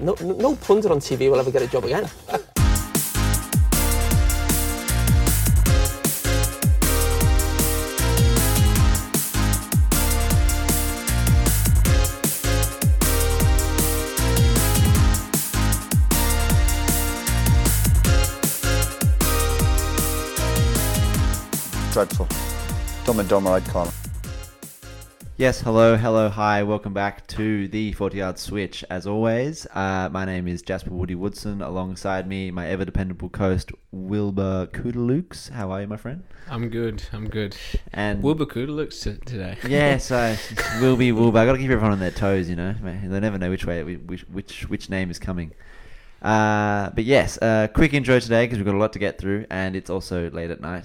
no pundit on TV will ever get a job again. Dreadful. Dumb and dumber, I'd call it. Yes, hello, hi, welcome back to the 40-Yard Switch. As always, my name is Jasper Woody Woodson. Alongside me, my ever-dependable host, Wilbur Koodalooks. How are you, my friend? I'm good. And Wilbur Koodalooks today. Yes, Wilbur. I got to keep everyone on their toes, you know. They never know which way, which name is coming. But yes, quick intro today because we've got a lot to get through, and it's also late at night.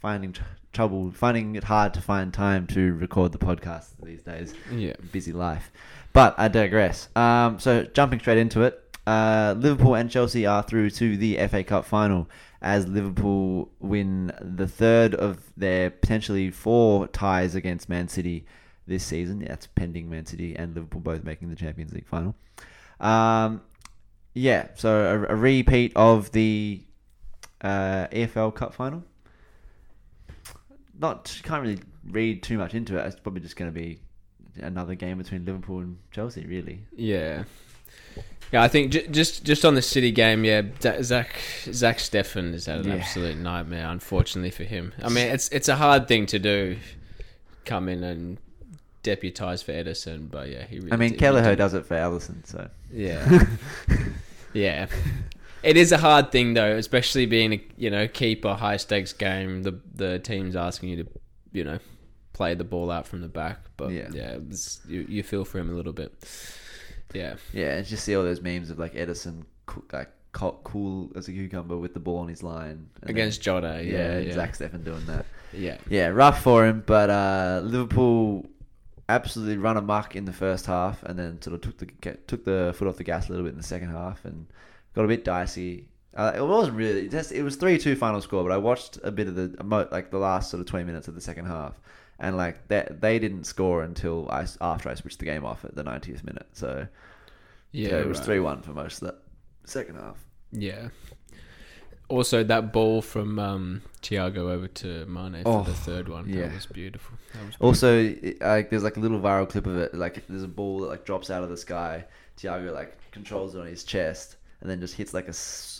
Finding it hard to find time to record the podcast these days. Yeah, busy life. But I digress. So jumping straight into it, Liverpool and Chelsea are through to the FA Cup final as Liverpool win the third of their potentially four ties against Man City this season. Yeah, that's pending Man City and Liverpool both making the Champions League final. So a repeat of the EFL Cup final. Can't really read too much into it. It's probably just going to be another game between Liverpool and Chelsea, really. Yeah. I think just on the City game, Zach Steffen is an absolute nightmare, unfortunately for him. I mean, it's a hard thing to do, come in and deputise for Ederson, but yeah, he. Really, I mean, Kelleher does it for Alisson, so yeah, yeah. It is a hard thing though, especially being a keeper, high stakes game. The team's asking you to play the ball out from the back, but you feel for him a little bit. Yeah, and just see all those memes of like Ederson cool as a cucumber with the ball on his line against Jota. Yeah. Zach Steffen doing that. Yeah, rough for him, but Liverpool absolutely run amok in the first half, and then sort of took the foot off the gas a little bit in the second half, and got a bit dicey. It wasn't really. It was 3-2 final score, but I watched a bit of the last sort of 20 minutes of the second half, and they didn't score until after I switched the game off at the 90th minute. So yeah, it was 3-1 for most of the second half. Yeah. Also, that ball from Thiago over to Mane for the third one. Yeah. That was beautiful. Also, there's a little viral clip of it. There's a ball that drops out of the sky. Thiago controls it on his chest, and then just hits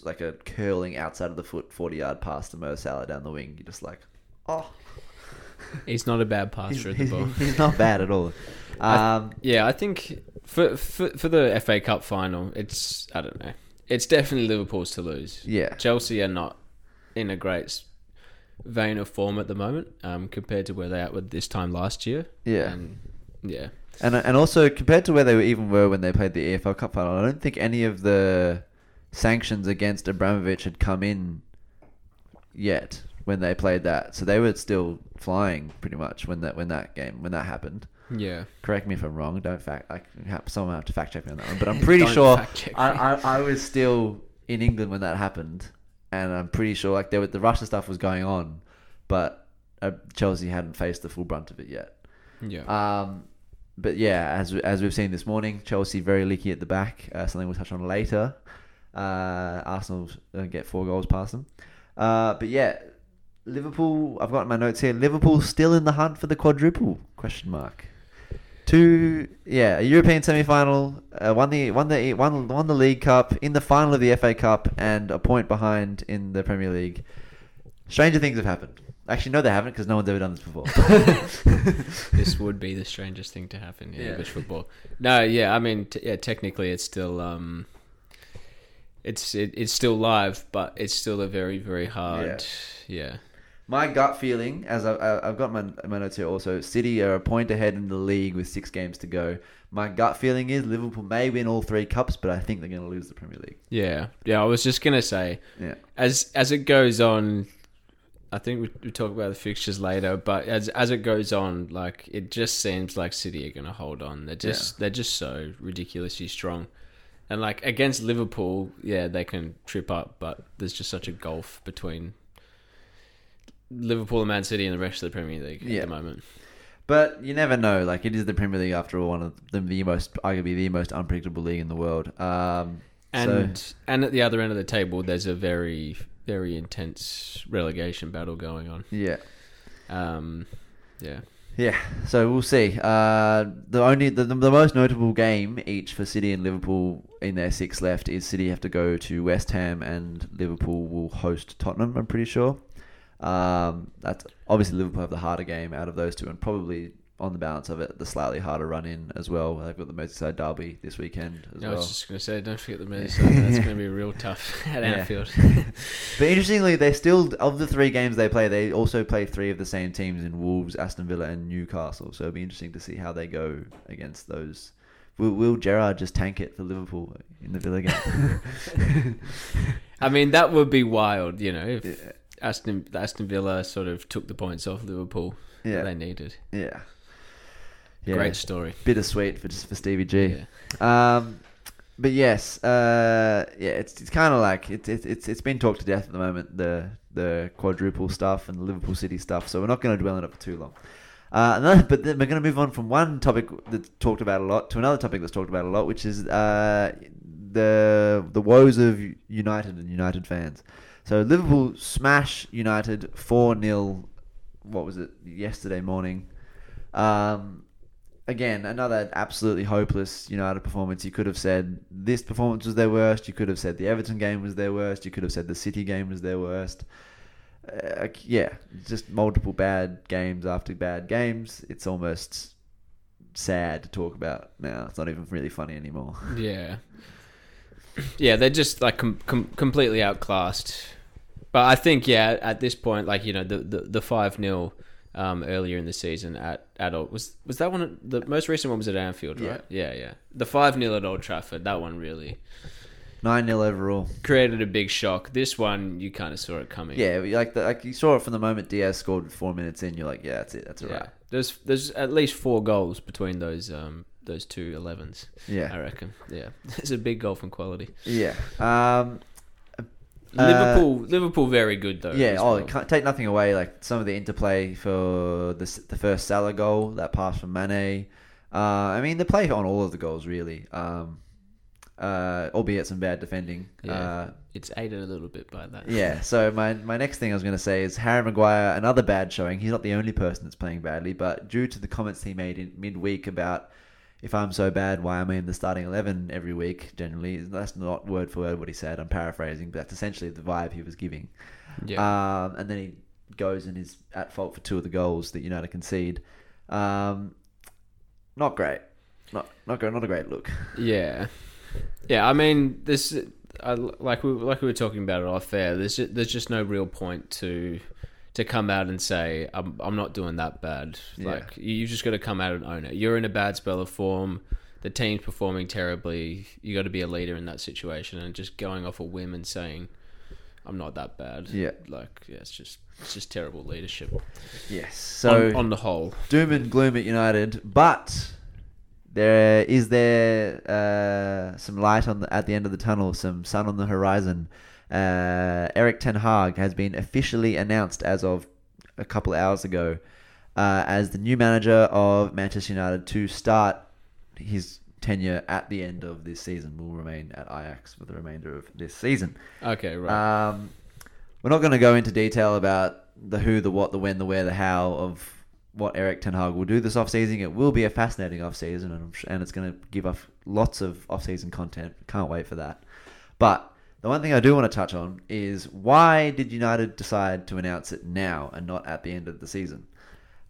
a curling outside of the foot 40-yard pass to Mo Salah down the wing. You're just like, oh. He's not a bad passer at the ball. He's not bad at all. I think for the FA Cup final, it's, I don't know. It's definitely Liverpool's to lose. Yeah. Chelsea are not in a great vein of form at the moment compared to where they were this time last year. Yeah. And also, compared to where they were when they played the EFL Cup final, I don't think any of the sanctions against Abramovich had come in yet when they played that, so they were still flying pretty much when that happened. Yeah, correct me if I'm wrong. Don't fact. Someone have to fact check me on that one, but I'm pretty sure I was still in England when that happened, and I'm pretty sure the Russia stuff was going on, but Chelsea hadn't faced the full brunt of it yet. Yeah. But yeah, as we've seen this morning, Chelsea very leaky at the back. Something we'll touch on later. Arsenal get 4 goals past them. But yeah, Liverpool. I've got my notes here. Liverpool still in the hunt for the quadruple? ? A European semi-final. Won the League Cup, in the final of the FA Cup, and a point behind in the Premier League. Stranger things have happened. Actually, no, they haven't, because no one's ever done this before. This would be the strangest thing to happen in English football. No, I mean, technically, it's still it's still live, but it's still a very, very hard. Yeah. My gut feeling, as I've got my notes here also, City are a point ahead in the league with 6 games to go. My gut feeling is Liverpool may win all 3 cups, but I think they're going to lose the Premier League. Yeah. I was just going to say, as it goes on, I think we talk about the fixtures later, but as it goes on, it just seems like City are going to hold on. They're just so ridiculously strong, and against Liverpool, they can trip up, but there's just such a gulf between Liverpool and Man City and the rest of the Premier League at the moment. But you never know. Like, it is the Premier League after all, one of the most, arguably the most unpredictable league in the world. And at the other end of the table, there's a very, very intense relegation battle going on. Yeah. Yeah, so we'll see. The most notable game each for City and Liverpool in their six left is City have to go to West Ham and Liverpool will host Tottenham, I'm pretty sure. That's obviously Liverpool have the harder game out of those two and probably on the balance of it the slightly harder run in as well. They've got the Merseyside derby this weekend as well. I was just going to say, don't forget the Merseyside. That's going to be real tough at Anfield. But interestingly, they're still, of the three games they play, they also play three of the same teams in Wolves, Aston Villa and Newcastle. So it'll be interesting to see how they go against those. Will Gerrard just tank it for Liverpool in the Villa game? I mean, that would be wild, you know, if Aston Villa sort of took the points off Liverpool that they needed. Yeah. Yeah, great story. Bittersweet for Stevie G. Yeah. But yes, it's kind of like it's been talked to death at the moment, the quadruple stuff and the Liverpool City stuff. So we're not going to dwell on it for too long. But then we're going to move on from one topic that's talked about a lot to another topic that's talked about a lot, which is the woes of United and United fans. So Liverpool smash United 4-0. What was it? Yesterday morning. Again, another absolutely hopeless United performance. You could have said this performance was their worst. You could have said the Everton game was their worst. You could have said the City game was their worst. Just multiple bad games after bad games. It's almost sad to talk about now. It's not even really funny anymore. Yeah. Yeah, they're just like completely outclassed. But I think, at this point, like, you know, the 5-0... earlier in the season at Old... Was that one... The most recent one was at Anfield, right? Yeah. The 5-0 at Old Trafford, that one really... 9-0 overall. Created a big shock. This one, you kind of saw it coming. Yeah, like you saw it from the moment Diaz scored 4 minutes in. You're like, yeah, that's it. That's all right. There's at least 4 goals between those two 11s. Yeah. I reckon. Yeah. It's a big goal from quality. Yeah. Liverpool, very good though. Yeah, can't take nothing away. Like some of the interplay for the first Salah goal, that pass from Mane. I mean, the play on all of the goals really. Albeit some bad defending. Yeah, it's aided a little bit by that. Yeah. So my next thing I was going to say is Harry Maguire, another bad showing. He's not the only person that's playing badly, but due to the comments he made in midweek about, if I'm so bad, why am I in the starting 11 every week? Generally, that's not word for word what he said. I'm paraphrasing, but that's essentially the vibe he was giving. Yeah. And then he goes and is at fault for 2 of the goals that United concede. Not great. Not great. Not a great look. Yeah. Yeah. I mean, this like we were talking about it off air. There's just no real point to come out and say, I'm not doing that bad. Like, you've just got to come out and own it. You're in a bad spell of form. The team's performing terribly. You got to be a leader in that situation. And just going off a whim and saying, I'm not that bad. Yeah. Like, yeah, it's just terrible leadership. Yes. So on the whole, doom and gloom at United, but there is some light at the end of the tunnel, some sun on the horizon. Erik ten Hag has been officially announced as of a couple of hours ago as the new manager of Manchester United to start his tenure at the end of this season. Will remain at Ajax for the remainder of this season. Okay, right. We're not going to go into detail about the who, the what, the when, the where, the how of what Erik ten Hag will do this offseason. It will be a fascinating offseason, and it's going to give us lots of offseason content. Can't wait for that. But the one thing I do want to touch on is why did United decide to announce it now and not at the end of the season?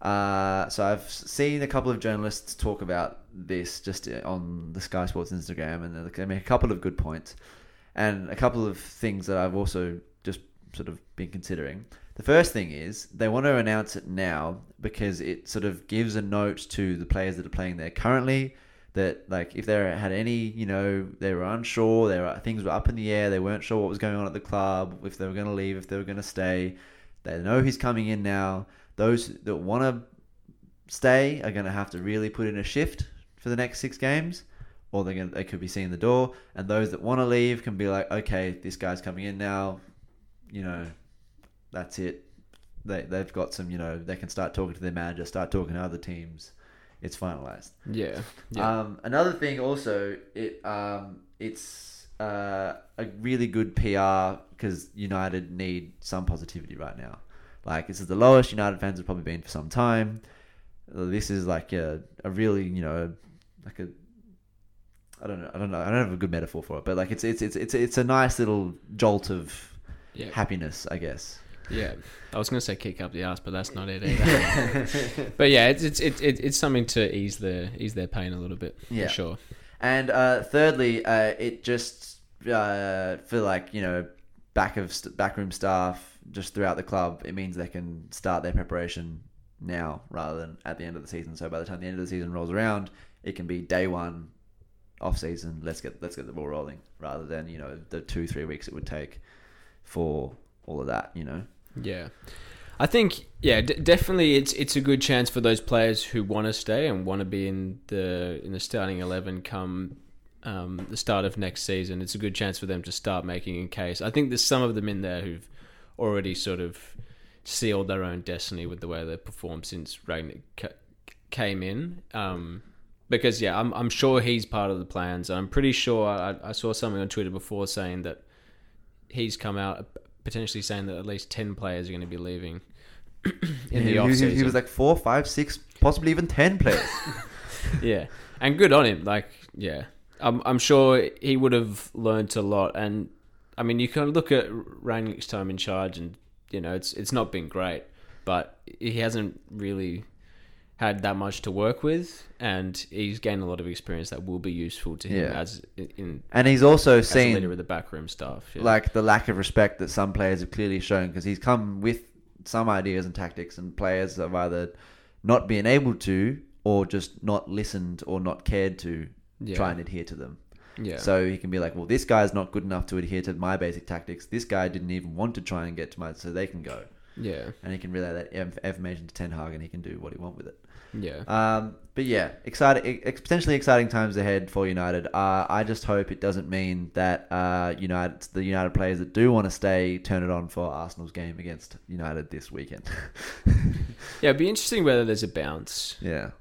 So I've seen a couple of journalists talk about this just on the Sky Sports Instagram, and they make a couple of good points and a couple of things that I've also just sort of been considering. The first thing is they want to announce it now because it sort of gives a note to the players that are playing there currently, that like if they had any, you know, they were unsure, things were up in the air, they weren't sure what was going on at the club, if they were going to leave, if they were going to stay. They know he's coming in now. Those that want to stay are going to have to really put in a shift for the next 6 games, or they could be seeing the door. And those that want to leave can be like, okay, this guy's coming in now, you know, that's it. they've got some, you know, they can start talking to their manager, start talking to other teams. It's finalized. Yeah. Another thing also, it's a really good PR because United need some positivity right now. Like, this is the lowest United fans have probably been for some time. This is like a really, you know, like a, I don't know. I don't have a good metaphor for it, but like it's a nice little jolt of happiness, I guess. Yeah, I was gonna say kick up the ass, but that's not it either. But yeah, it's something to ease their pain a little bit, for sure. And thirdly, it just for like, you know, backroom staff just throughout the club, it means they can start their preparation now rather than at the end of the season. So by the time the end of the season rolls around, it can be day one, off season. Let's get the ball rolling rather than, you know, the 2-3 weeks it would take for all of that, you know. Yeah, I think definitely it's a good chance for those players who want to stay and want to be in the starting 11 come the start of next season. It's a good chance for them to start making a case. I think there's some of them in there who've already sort of sealed their own destiny with the way they've performed since Rangnick came in. Because I'm sure he's part of the plans. I'm pretty sure I saw something on Twitter before saying that he's come out potentially saying that at least 10 players are going to be leaving in the offseason. He was like 4, 5, 6, possibly even 10 players. Yeah, and good on him. Like, yeah, I'm sure he would have learned a lot. And I mean, you can look at Rangnick's time in charge, and you know, it's not been great, but he hasn't really had that much to work with, and he's gained a lot of experience that will be useful to him and he's also seen leader of the backroom staff, like the lack of respect that some players have clearly shown, because he's come with some ideas and tactics, and players have either not been able to, or just not listened or not cared to try and adhere to them. Yeah. So he can be like, well, this guy's not good enough to adhere to my basic tactics. This guy didn't even want to try and get to my, so they can go. Yeah. And he can relay that information to Ten Hag, and he can do what he wants with it. Yeah. But yeah, potentially exciting times ahead for United. I just hope it doesn't mean that the United players that do want to stay turn it on for Arsenal's game against United this weekend. Yeah, it'd be interesting whether there's a bounce. Yeah.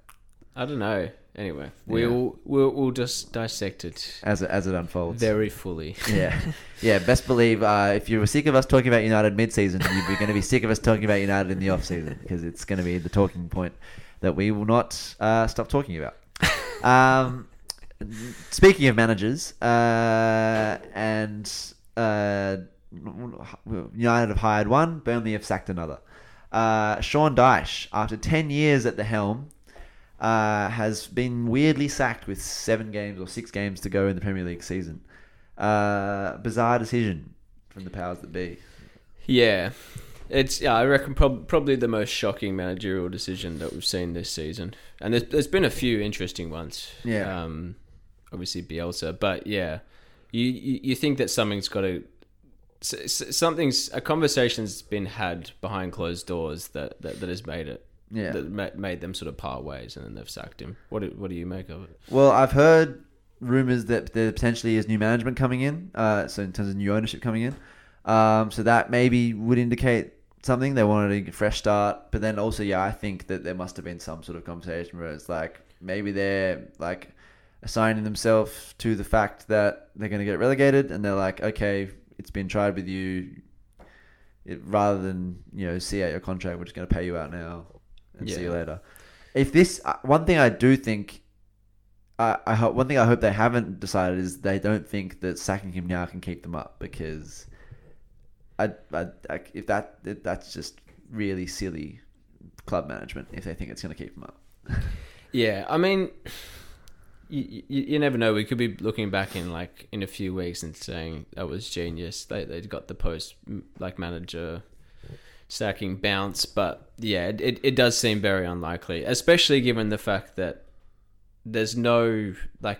I don't know. Anyway, we'll just dissect it as it unfolds very fully. Yeah. Best believe if you were sick of us talking about United mid-season, you'd be going to be sick of us talking about United in the off-season, because it's going to be the talking point that we will not stop talking about. Speaking of managers, and United have hired one, Burnley have sacked another. Sean Dyche, after 10 years at the helm, has been weirdly sacked with 7 games or 6 games to go in the Premier League season. Bizarre decision from the powers that be. Yeah, I reckon probably the most shocking managerial decision that we've seen this season, and there's been a few interesting ones. Yeah, obviously Bielsa, but yeah, you think that a conversation's been had behind closed doors that has made it. Yeah, that made them sort of part ways, and then they've sacked him. What do you make of it? Well, I've heard rumors that there potentially is new management coming in. So in terms of new ownership coming in, so that maybe would indicate something. They wanted a fresh start, but then also, I think that there must have been some sort of conversation where it's like maybe they're like assigning themselves to the fact that they're going to get relegated, and they're like, okay, it's been tried with you. Rather than see out your contract, we're just going to pay you out now. And see you later. If this one thing I do think, I hope one thing I hope they haven't decided is they don't think that sacking him now can keep them up, because that's just really silly club management if they think it's going to keep them up. Yeah, I mean, you never know. We could be looking back in a few weeks and saying that was genius. They got the post manager. Sacking bounce, but it does seem very unlikely, especially given the fact that there's no they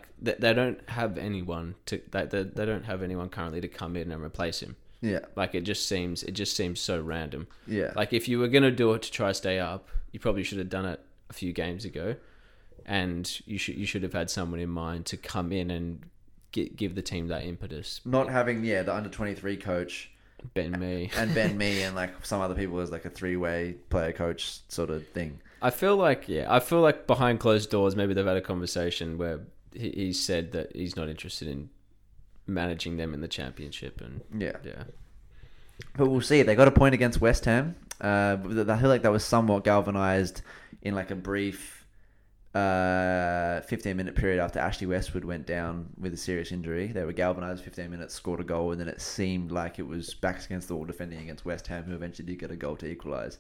don't have anyone currently to come in and replace him. Yeah, it just seems so random. Yeah, if you were gonna do it to try stay up, you probably should have done it a few games ago, and you should have had someone in mind to come in and give the team that impetus. Not having the under 23 coach. Ben Mee and like some other people as like a three-way player coach sort of thing. I feel like behind closed doors, maybe they've had a conversation where he said that he's not interested in managing them in the championship, and yeah. But we'll see. They got a point against West Ham. I feel like that was somewhat galvanised in like a brief 15-minute period after Ashley Westwood went down with a serious injury. They were galvanised 15 minutes, scored a goal, and then it seemed like it was backs against the wall defending against West Ham, who eventually did get a goal to equalise.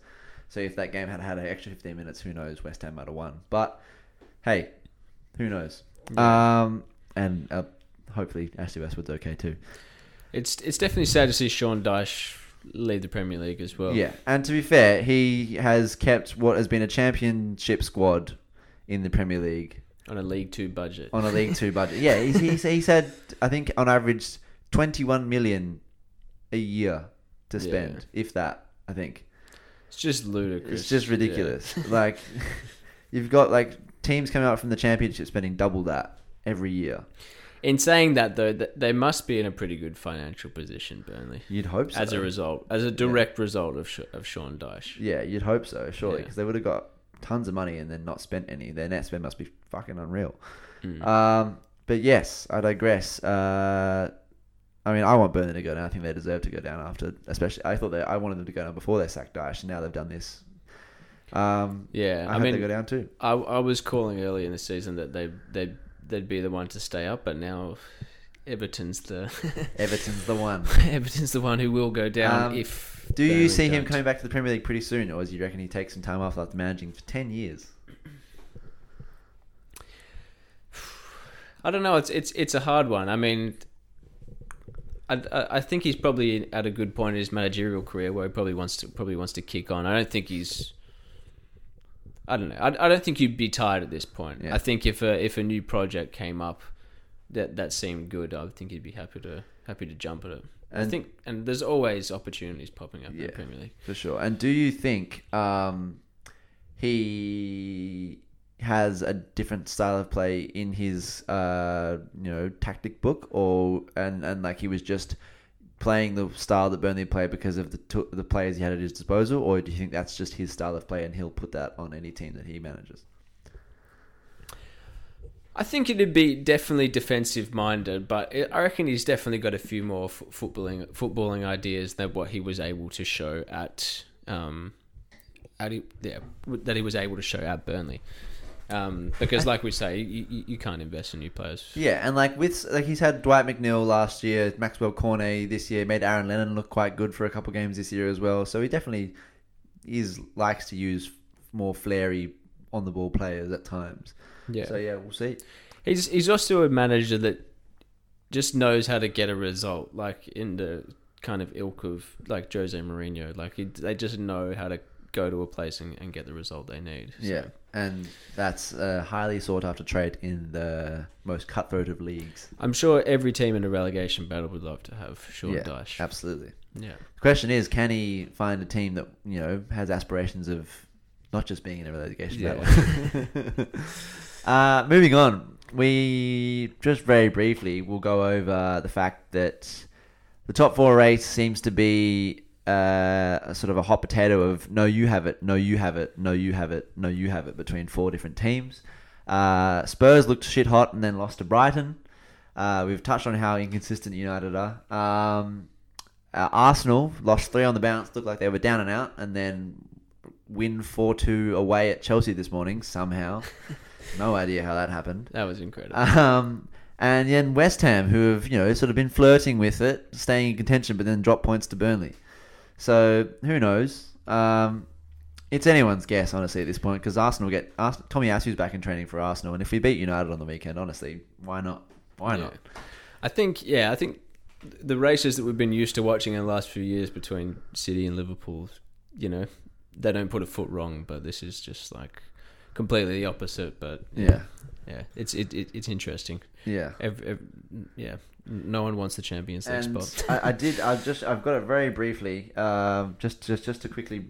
So if that game had had an extra 15 minutes, who knows, West Ham might have won. But, hey, who knows? Yeah. And hopefully Ashley Westwood's okay too. It's definitely sad to see Sean Dyche lead the Premier League as well. Yeah, and to be fair, he has kept what has been a championship squad in the Premier League. On a League 2 budget. Yeah, he's had, I think, on average, 21 million a year to spend, if that, I think. It's just ludicrous. It's just ridiculous. Yeah. Like, you've got like teams coming out from the championship spending double that every year. In saying that, though, they must be in a pretty good financial position, Burnley. You'd hope so. As a direct result of Sean Dyche. Yeah, you'd hope so, surely, because they would have got tons of money and then not spent any. Their net spend must be fucking unreal. Mm. But yes, I digress. I mean, I want Burnley to go down. I think they deserve to go down after, especially. I wanted them to go down before they sacked Dyche, and now they've done this. I hope they go down too. I was calling early in the season that they'd be the one to stay up, but now Everton's the one. Everton's the one who will go down if. Do you see him coming back to the Premier League pretty soon, or do you reckon he takes some time off after managing for 10 years? I don't know. It's a hard one. I mean, I think he's probably at a good point in his managerial career where he probably wants to kick on. I don't know. I don't think you'd be tired at this point. Yeah. I think if a new project came up that seemed good, I would think you'd be happy to jump at it. And I think, and there's always opportunities popping up in the Premier League for sure. And do you think he has a different style of play in his tactic book, or and like he was just playing the style that Burnley played because of the players he had at his disposal, or do you think that's just his style of play and he'll put that on any team that he manages? I think it'd be definitely defensive minded, but I reckon he's definitely got a few more footballing ideas than what he was able to show at Burnley. Because like we say, you can't invest in new players. Yeah, and like he's had Dwight McNeil last year, Maxwell Cornet this year, made Aaron Lennon look quite good for a couple of games this year as well. So he definitely likes to use more flairy on the ball players at times. Yeah. So yeah, we'll see. He's also a manager that just knows how to get a result, like in the kind of ilk of like Jose Mourinho. Like they just know how to go to a place and get the result they need. So. Yeah. And that's a highly sought-after trait in the most cutthroat of leagues. I'm sure every team in a relegation battle would love to have Sean Dyche. Absolutely. Yeah. The question is, can he find a team that has aspirations of not just being in a relegation battle? Moving on, we just very briefly will go over the fact that the top four race seems to be sort of a hot potato of no, you have it, no, you have it, no, you have it, no, you have it between four different teams. Spurs looked shit hot and then lost to Brighton. We've touched on how inconsistent United are. Arsenal lost 3 on the bounce, looked like they were down and out, and then win 4-2 away at Chelsea this morning somehow. No idea how that happened. That was incredible. And then West Ham, who have sort of been flirting with it, staying in contention, but then dropped points to Burnley. So who knows? It's anyone's guess, honestly, at this point, because Tommy Asu's back in training for Arsenal, and if we beat United on the weekend, honestly, why not? Why not? I think the races that we've been used to watching in the last few years between City and Liverpool, they don't put a foot wrong, but this is just like completely the opposite. But yeah, it's interesting. Yeah, no one wants the Champions League spot. I've got it very briefly, just to quickly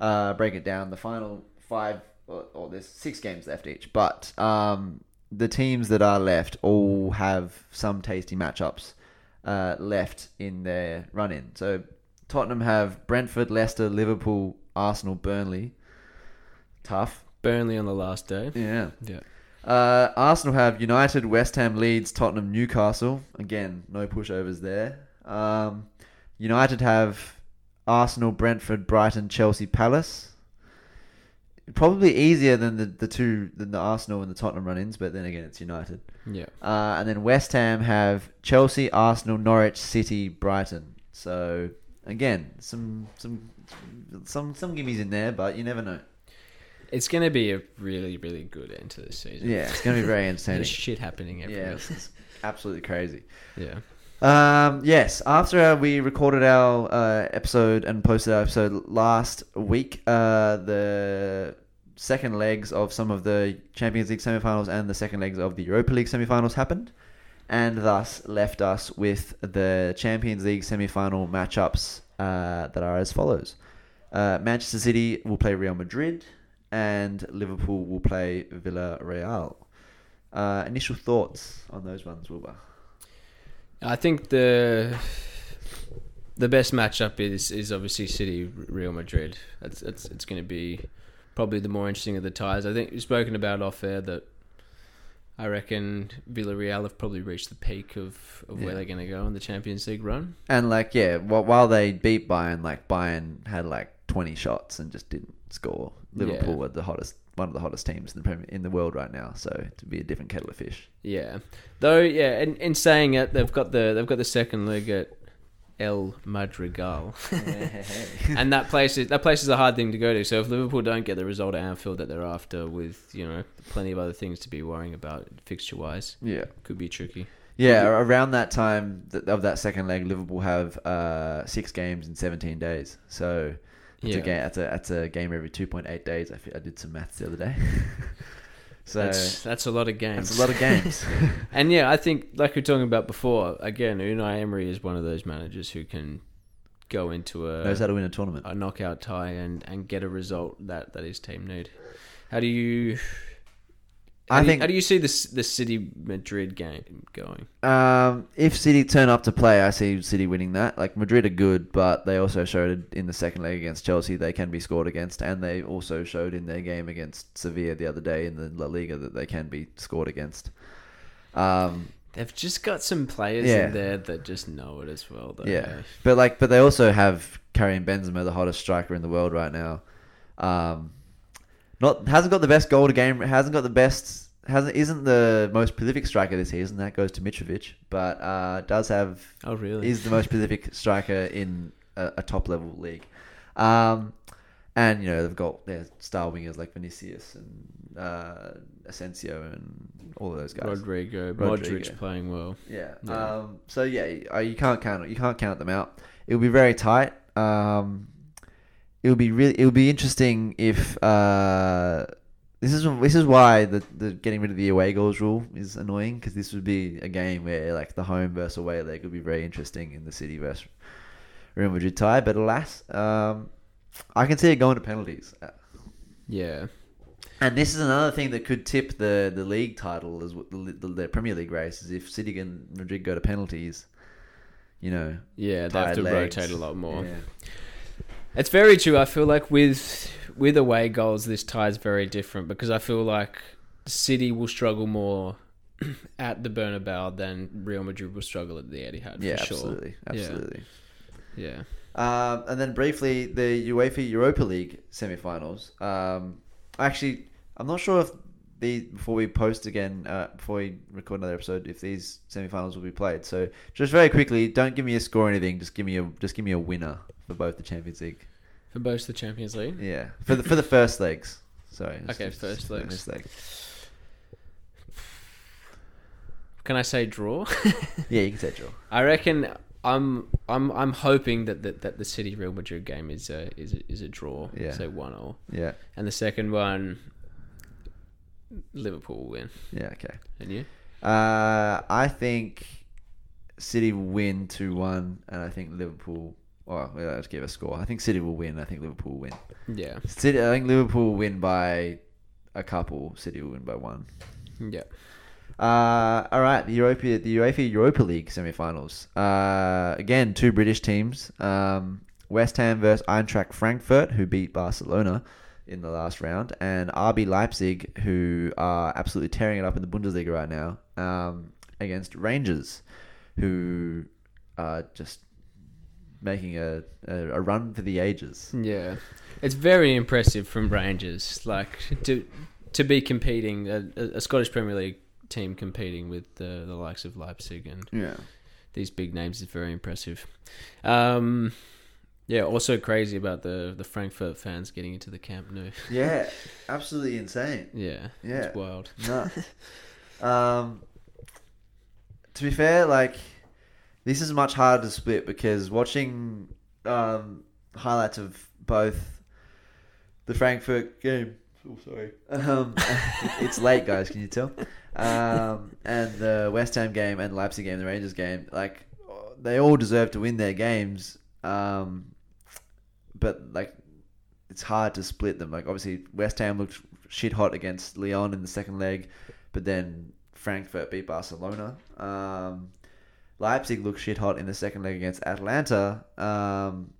break it down. The final 5, or there's 6 games left each, but the teams that are left all have some tasty matchups left in their run-in. So Tottenham have Brentford, Leicester, Liverpool, Arsenal, Burnley. Tough. Burnley on the last day. Yeah. Yeah. Arsenal have United, West Ham, Leeds, Tottenham, Newcastle. Again, no pushovers there. United have Arsenal, Brentford, Brighton, Chelsea, Palace. Probably easier than the Arsenal and the Tottenham run-ins, but then again, it's United. Yeah. And then West Ham have Chelsea, Arsenal, Norwich, City, Brighton. So again, some gimmies in there, but you never know. It's going to be a really, really good end to this season. Yeah, it's going to be very entertaining. There's shit happening everywhere. Yeah, it's absolutely crazy. Yeah. Yes, after we recorded our episode and posted our episode last week, the second legs of some of the Champions League semi-finals and the second legs of the Europa League semi-finals happened, and thus left us with the Champions League semi-final matchups that are as follows. Manchester City will play Real Madrid, and Liverpool will play Villarreal. Initial thoughts on those ones, Wilbur? I think the best matchup is obviously City Real Madrid. It's going to be probably the more interesting of the ties. I think we've spoken about off air that I reckon Villarreal have probably reached the peak of where they're going to go in the Champions League run. And while they beat Bayern, Bayern had 20 shots and just didn't score. Liverpool were one of the hottest teams in the world right now, so it'd be a different kettle of fish. Yeah, and in saying it, they've got the second leg at El Madrigal, and that place is a hard thing to go to. So if Liverpool don't get the result at Anfield that they're after, with plenty of other things to be worrying about fixture wise, could be tricky. Yeah, around that time of that second leg, Liverpool have 6 games in 17 days, so. It's a game every 2.8 days. I did some maths the other day. So that's a lot of games. That's a lot of games. And I think, like we were talking about before, again, Unai Emery is one of those managers who can go into knows how to win a tournament. A knockout tie and get a result that his team need. How do you see the City Madrid game going? If City turn up to play, I see City winning that. Madrid are good, but they also showed in the second leg against Chelsea they can be scored against, and they also showed in their game against Sevilla the other day in the La Liga that they can be scored against. They've just got some players in there that just know it as well, though. Yeah, but they also have Karim Benzema, the hottest striker in the world right now. Hasn't got the best goal to game. Isn't the most prolific striker this season. That goes to Mitrovic, but does have. Oh really? Is the most prolific striker in a top level league, and they've got their star wingers like Vinicius and Asensio and all of those guys. Modric playing well. Yeah. So you can't count them out. It'll be very tight. It would be interesting if this is why the getting rid of the away goals rule is annoying, because this would be a game where the home versus away leg would be very interesting in the City versus Real Madrid tie. But alas, I can see it going to penalties. Yeah, and this is another thing that could tip the league title as the Premier League race is if City and Madrid go to penalties. They have to rotate a lot more. Yeah. It's very true. I feel like with away goals, this tie is very different, because I feel like City will struggle more at the Bernabeu than Real Madrid will struggle at the Etihad. Yeah, for sure. Absolutely. Yeah. And then briefly, the UEFA Europa League semi-finals. Actually, I'm not sure if before we post again, before we record another episode, if these semi-finals will be played. So just very quickly, don't give me a score or anything. Just give me a winner. For both the Champions League? Yeah. For the first legs. Sorry. First legs. Leg. Can I say draw? Yeah, you can say draw. I reckon I'm hoping that the City Real Madrid game is a draw. Yeah. So 1-1. Yeah. And the second one, Liverpool will win. Yeah, okay. And you? I think City will win 2-1, and I think Liverpool... let's give a score. I think City will win. I think Liverpool will win. Yeah. I think Liverpool will win by a couple. City will win by one. Yeah. All right. The UEFA Europa League semi-finals. Again, two British teams. West Ham versus Eintracht Frankfurt, who beat Barcelona in the last round, and RB Leipzig, who are absolutely tearing it up in the Bundesliga right now, against Rangers, who are just making a run for the ages. Yeah, it's very impressive from Rangers, like to be competing a Scottish Premier League team competing with the likes of Leipzig and these big names is very impressive. Yeah, also crazy about the Frankfurt fans getting into the Camp Nou. Yeah, absolutely insane. Yeah, it's wild. Nuts. To be fair, like, this is much harder to split because watching highlights of both the Frankfurt game. Oh, sorry. It's late, guys. Can you tell? And the West Ham game and Leipzig game, the Rangers game, like, they all deserve to win their games. But like, it's hard to split them. Like, obviously West Ham looked shit hot against Lyon in the second leg, but then Frankfurt beat Barcelona. Leipzig looked shit hot in the second leg against Atalanta. And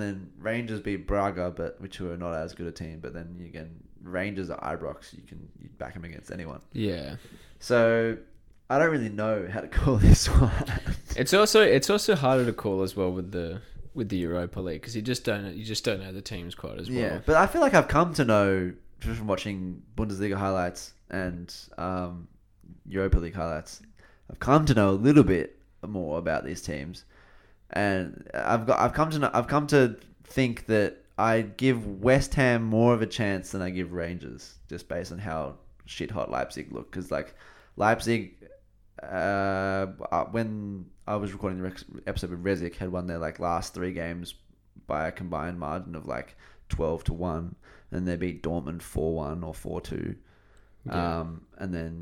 then Rangers beat Braga, which were not as good a team. But then again, Rangers are Ibrox. You back them against anyone. Yeah. So I don't really know how to call this one. It's also harder to call as well with the Europa League, because you just don't know the teams quite as well. Yeah, but I feel like I've come to know just from watching Bundesliga highlights and Europa League highlights. I've come to know a little bit more about these teams, and I've come to think that I give West Ham more of a chance than I give Rangers, just based on how shit hot Leipzig look. Because like Leipzig, when I was recording the episode with Rezik, had won their like last three games by a combined margin of like 12-1, and they beat Dortmund 4-1 or 4-2, and then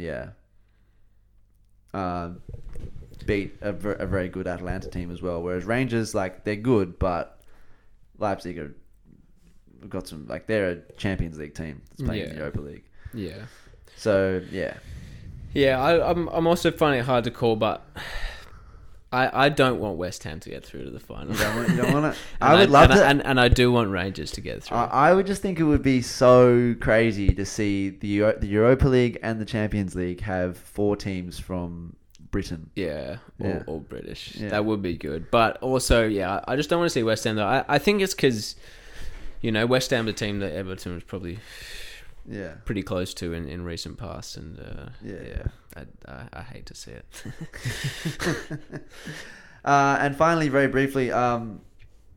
beat a very good Atalanta team as well. Whereas Rangers, like, they're good, but Leipzig have got some, like, they're a Champions League team that's playing in the Europa League. Yeah. So yeah. Yeah, I'm also finding it hard to call, but I don't want West Ham to get through to the final. You don't want it? I would love to, and I do want Rangers to get through. I would just think it would be so crazy to see the Europa League and the Champions League have four teams from Britain. Yeah, all British. Yeah. That would be good. But also, yeah, I just don't want to see West Ham though. I think it's because, you know, West Ham, the team that Everton was probably... Yeah, pretty close to in recent past, and I hate to see it. And finally, very briefly,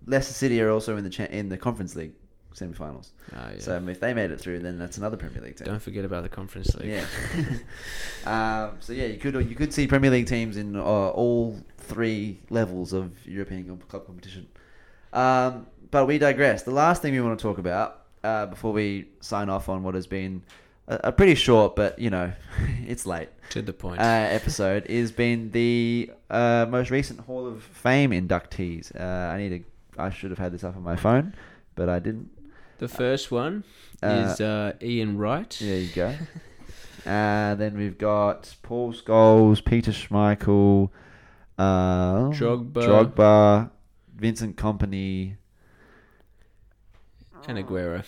Leicester City are also in the Conference League semi-finals. Oh, yeah. So if they made it through, then that's another Premier League team. Don't forget about the Conference League. Yeah. So yeah, you could see Premier League teams in all three levels of European club competition. But we digress. The last thing we want to talk about, before we sign off on what has been a pretty short, but, you know, it's late. To the point. Episode has been the most recent Hall of Fame inductees. I should have had this up on my phone, but I didn't. The first one is Ian Wright. There you go. Then we've got Paul Scholes, Peter Schmeichel, Drogba, Vincent Kompany, and Aguero.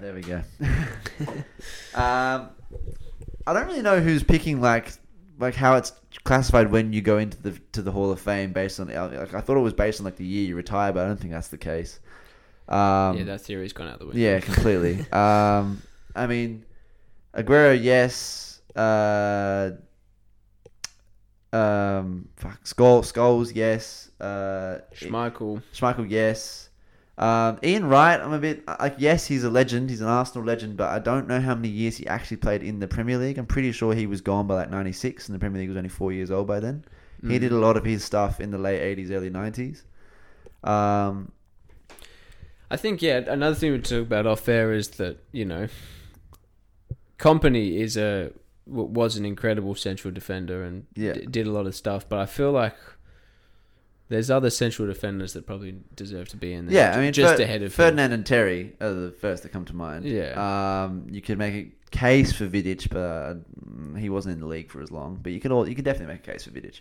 There we go. I don't really know who's picking like how it's classified when you go into the Hall of Fame based on, like, I thought it was based on like the year you retire, but I don't think that's the case. Yeah, that theory's gone out the window. Yeah, completely. I mean, Aguero, yes. Scholes, yes. Schmeichel, yes. Ian Wright, I'm a bit like, yes, he's a legend. He's an Arsenal legend, but I don't know how many years he actually played in the Premier League. I'm pretty sure he was gone by like 96, and the Premier League was only 4 years old by then. Mm. He did a lot of his stuff in the late 80s, early 90s. I think, yeah, another thing we talk about off air is that, you know, Kompany was an incredible central defender and did a lot of stuff, but I feel like there's other central defenders that probably deserve to be in there. Yeah, I mean, just ahead of Ferdinand and Terry are the first that come to mind. Yeah, you could make a case for Vidic, but he wasn't in the league for as long. But you could definitely make a case for Vidic.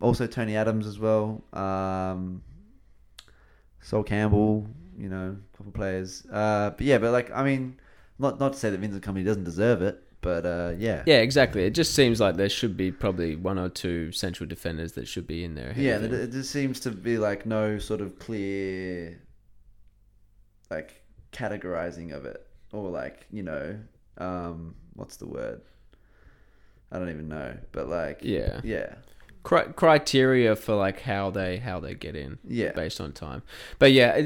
Also Tony Adams as well. Sol Campbell, you know, a couple of players. But yeah, but like, I mean, not to say that Vincent Kompany doesn't deserve it, but yeah. Yeah, exactly. It just seems like there should be probably one or two central defenders that should be in there. Yeah, it just seems to be like no sort of clear, like, categorizing of it, or like, you know, what's the word? I don't even know, but like, yeah. Criteria for like how they get in, yeah, based on time. But yeah,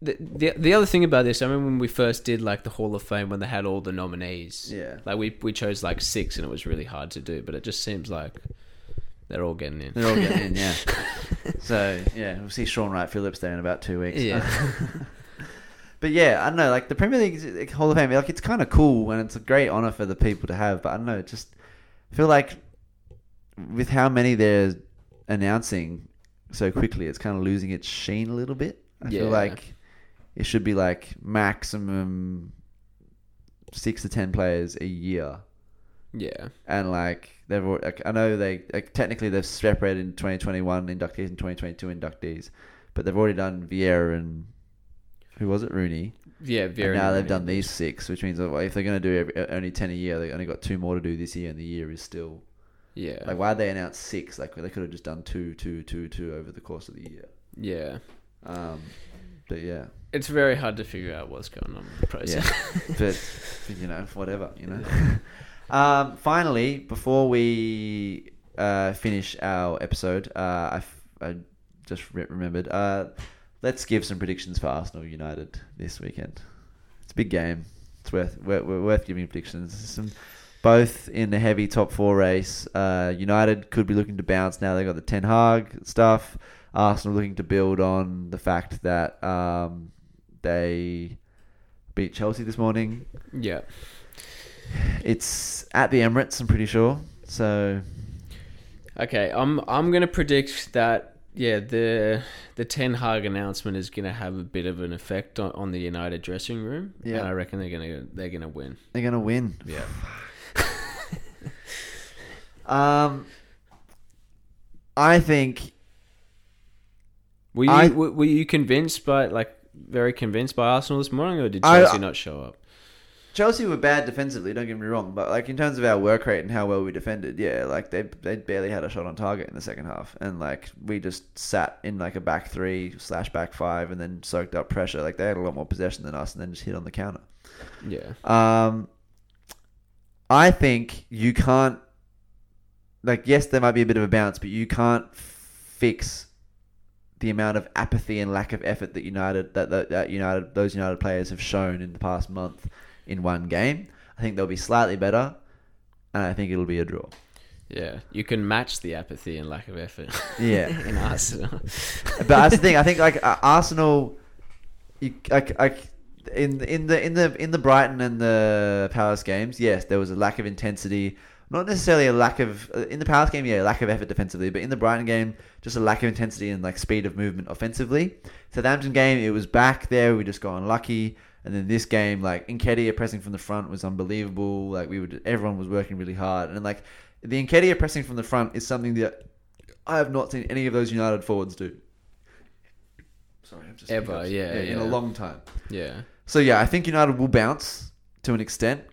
the other thing about this, I remember when we first did like the Hall of Fame, when they had all the nominees, yeah, like we chose like 6 and it was really hard to do, but it just seems like they're all getting in, yeah. So yeah, we'll see Sean Wright Phillips there in about 2 weeks. Yeah. But yeah, I don't know, like the Premier League Hall of Fame, like it's kind of cool and it's a great honor for the people to have, but I don't know, it just feel like with how many they're announcing so quickly, it's kind of losing its sheen a little bit. I feel like it should be like maximum 6 to 10 players a year. Yeah. And like they've, like, I know they, like, technically they've separated in 2021 inductees and 2022 inductees, but they've already done Vieira and who was it, Rooney? Yeah, Vieira. And now they've done these 6, which means, well, if they're going to do only 10 a year, they've only got 2 more to do this year, and the year is still. Yeah. Like, why'd they announce 6? Like, they could have just done 2 over the course of the year. Yeah. But yeah. It's very hard to figure out what's going on with the process. Yeah. But, you know, whatever, you know. Finally, before we finish our episode, I just remembered, let's give some predictions for Arsenal United this weekend. It's a big game. It's worth giving predictions. Both in the heavy top 4 race. United could be looking to bounce now. They've got the Ten Hag stuff. Arsenal looking to build on the fact that they beat Chelsea this morning. Yeah. It's at the Emirates, I'm pretty sure. So, okay, I'm going to predict that, yeah, the Ten Hag announcement is going to have a bit of an effect on the United dressing room. Yeah. And I reckon they're going to win. They're going to win. Yeah. I think. Were you convinced by, like, very convinced by Arsenal this morning, or did Chelsea not show up? Chelsea were bad defensively, don't get me wrong, but like in terms of our work rate and how well we defended, yeah, like they barely had a shot on target in the second half, and like we just sat in like a back 3/back 5 and then soaked up pressure. Like they had a lot more possession than us, and then just hit on the counter. Yeah. I think you can't, like, yes, there might be a bit of a bounce, but you can't fix the amount of apathy and lack of effort that United players have shown in the past month in one game. I think they'll be slightly better, and I think it'll be a draw. Yeah, you can match the apathy and lack of effort. Yeah, in Arsenal. But that's the thing. I think like Arsenal, in the Brighton and the Palace games, yes, there was a lack of intensity. Not necessarily a lack of... In the Palace game, yeah, a lack of effort defensively. But in the Brighton game, just a lack of intensity and like speed of movement offensively. Southampton game, it was back there. We just got unlucky. And then this game, like, Nketiah pressing from the front was unbelievable. Like, everyone was working really hard. And like, the Nketiah pressing from the front is something that I have not seen any of those United forwards do. Sorry, I'm just... Ever, yeah. In a long time. Yeah. So, yeah, I think United will bounce to an extent.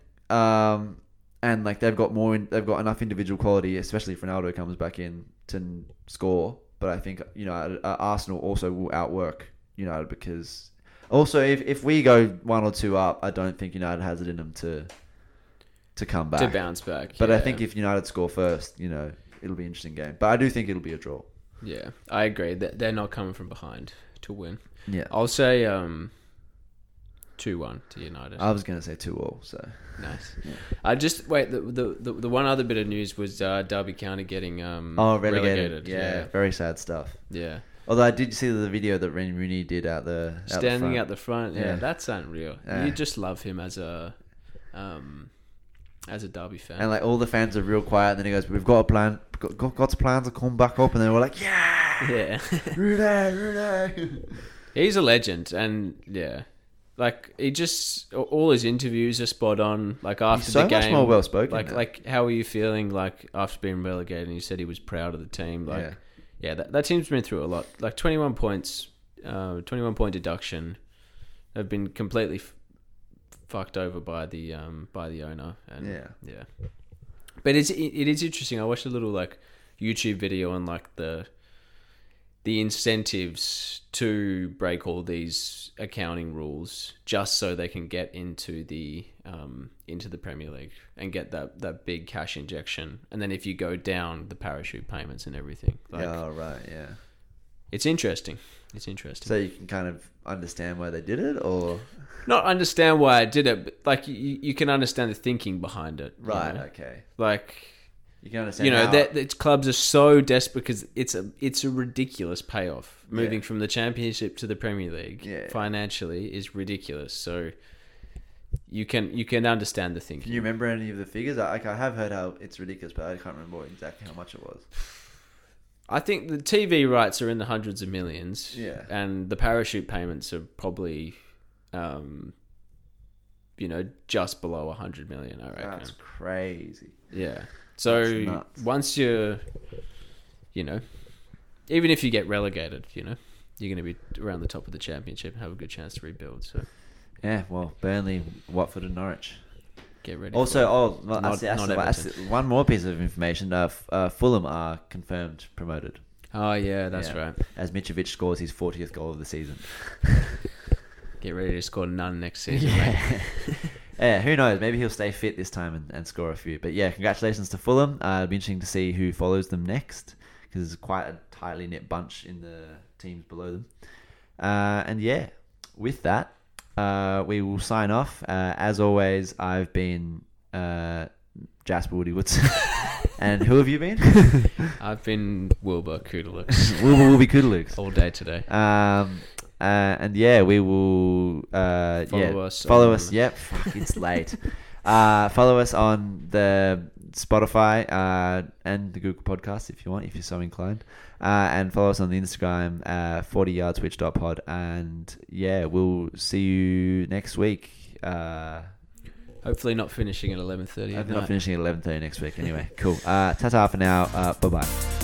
And like they've got enough individual quality, especially if Ronaldo comes back in, to score. But I think Arsenal also will outwork United, because also if we go 1 or 2 up, I don't think United has it in them to come back, to bounce back. But yeah. I think if United score first, you know, it'll be an interesting game. But I do think it'll be a draw. Yeah, I agree. They're not coming from behind to win. Yeah, I'll say 2-1 to United. I was going to say 2-2, so... Nice. Yeah. The one other bit of news was Derby County getting relegated. Yeah, very sad stuff. Yeah. Although I did see the video that Wayne Rooney did out the front. Yeah, that's unreal. Yeah. You just love him as a Derby fan. And like all the fans are real quiet, and then he goes, "We've got a plan. God's plans are coming back up," and they were like, "Yeah, yeah, Rooney." He's a legend, and yeah. Like, he just... All his interviews are spot on. Like, after the game... He's so much more well-spoken. Like, how are you feeling, like, after being relegated? And he said he was proud of the team. Like, yeah, that team's been through a lot. Like, 21 points, 21-point deduction. They've been completely fucked over by the owner. And, yeah. But it is interesting. I watched a little like YouTube video on like the incentives to break all these accounting rules just so they can get into the Premier League and get that big cash injection. And then if you go down, the parachute payments and everything. Like, oh, right, yeah. It's interesting. It's interesting. So you can kind of understand why they did it, or not understand why I did it, but like you can understand the thinking behind it. Right. You know? Okay. Like you can understand. You know, these clubs are so desperate because it's a ridiculous payoff. Moving from the Championship to the Premier League financially is ridiculous. So you can understand the thinking. Can you remember any of the figures? I have heard how it's ridiculous, but I can't remember exactly how much it was. I think the TV rights are in the hundreds of millions, and the parachute payments are probably, just below 100 million. I reckon that's crazy. Yeah. So once you're, even if you get relegated, you're going to be around the top of the Championship and have a good chance to rebuild. So, yeah. Well, Burnley, Watford, and Norwich. Get ready. Also, one more piece of information. Fulham are confirmed promoted. Oh, yeah, that's right. As Mitrovic scores his 40th goal of the season. Get ready to score none next season. Yeah, yeah, who knows? Maybe he'll stay fit this time and score a few. But yeah, congratulations to Fulham. It'll be interesting to see who follows them next because it's quite a tightly knit bunch in the teams below them. With that, we will sign off. As always, I've been Jasper Woody Woodson. And who have you been? I've been Wilbur Koodalooks. Wilbur will be Koodalooks. All day today. We will... Follow us. Yep. Fuck, it's late. Follow us on the Spotify and the Google Podcast if you want, if you're so inclined. And follow us on the Instagram, 40yardswitch.pod. And yeah, we'll see you next week. Hopefully not finishing at 11:30. Hopefully not finishing at 11:30 next week anyway. Cool. Ta-ta for now. Bye-bye.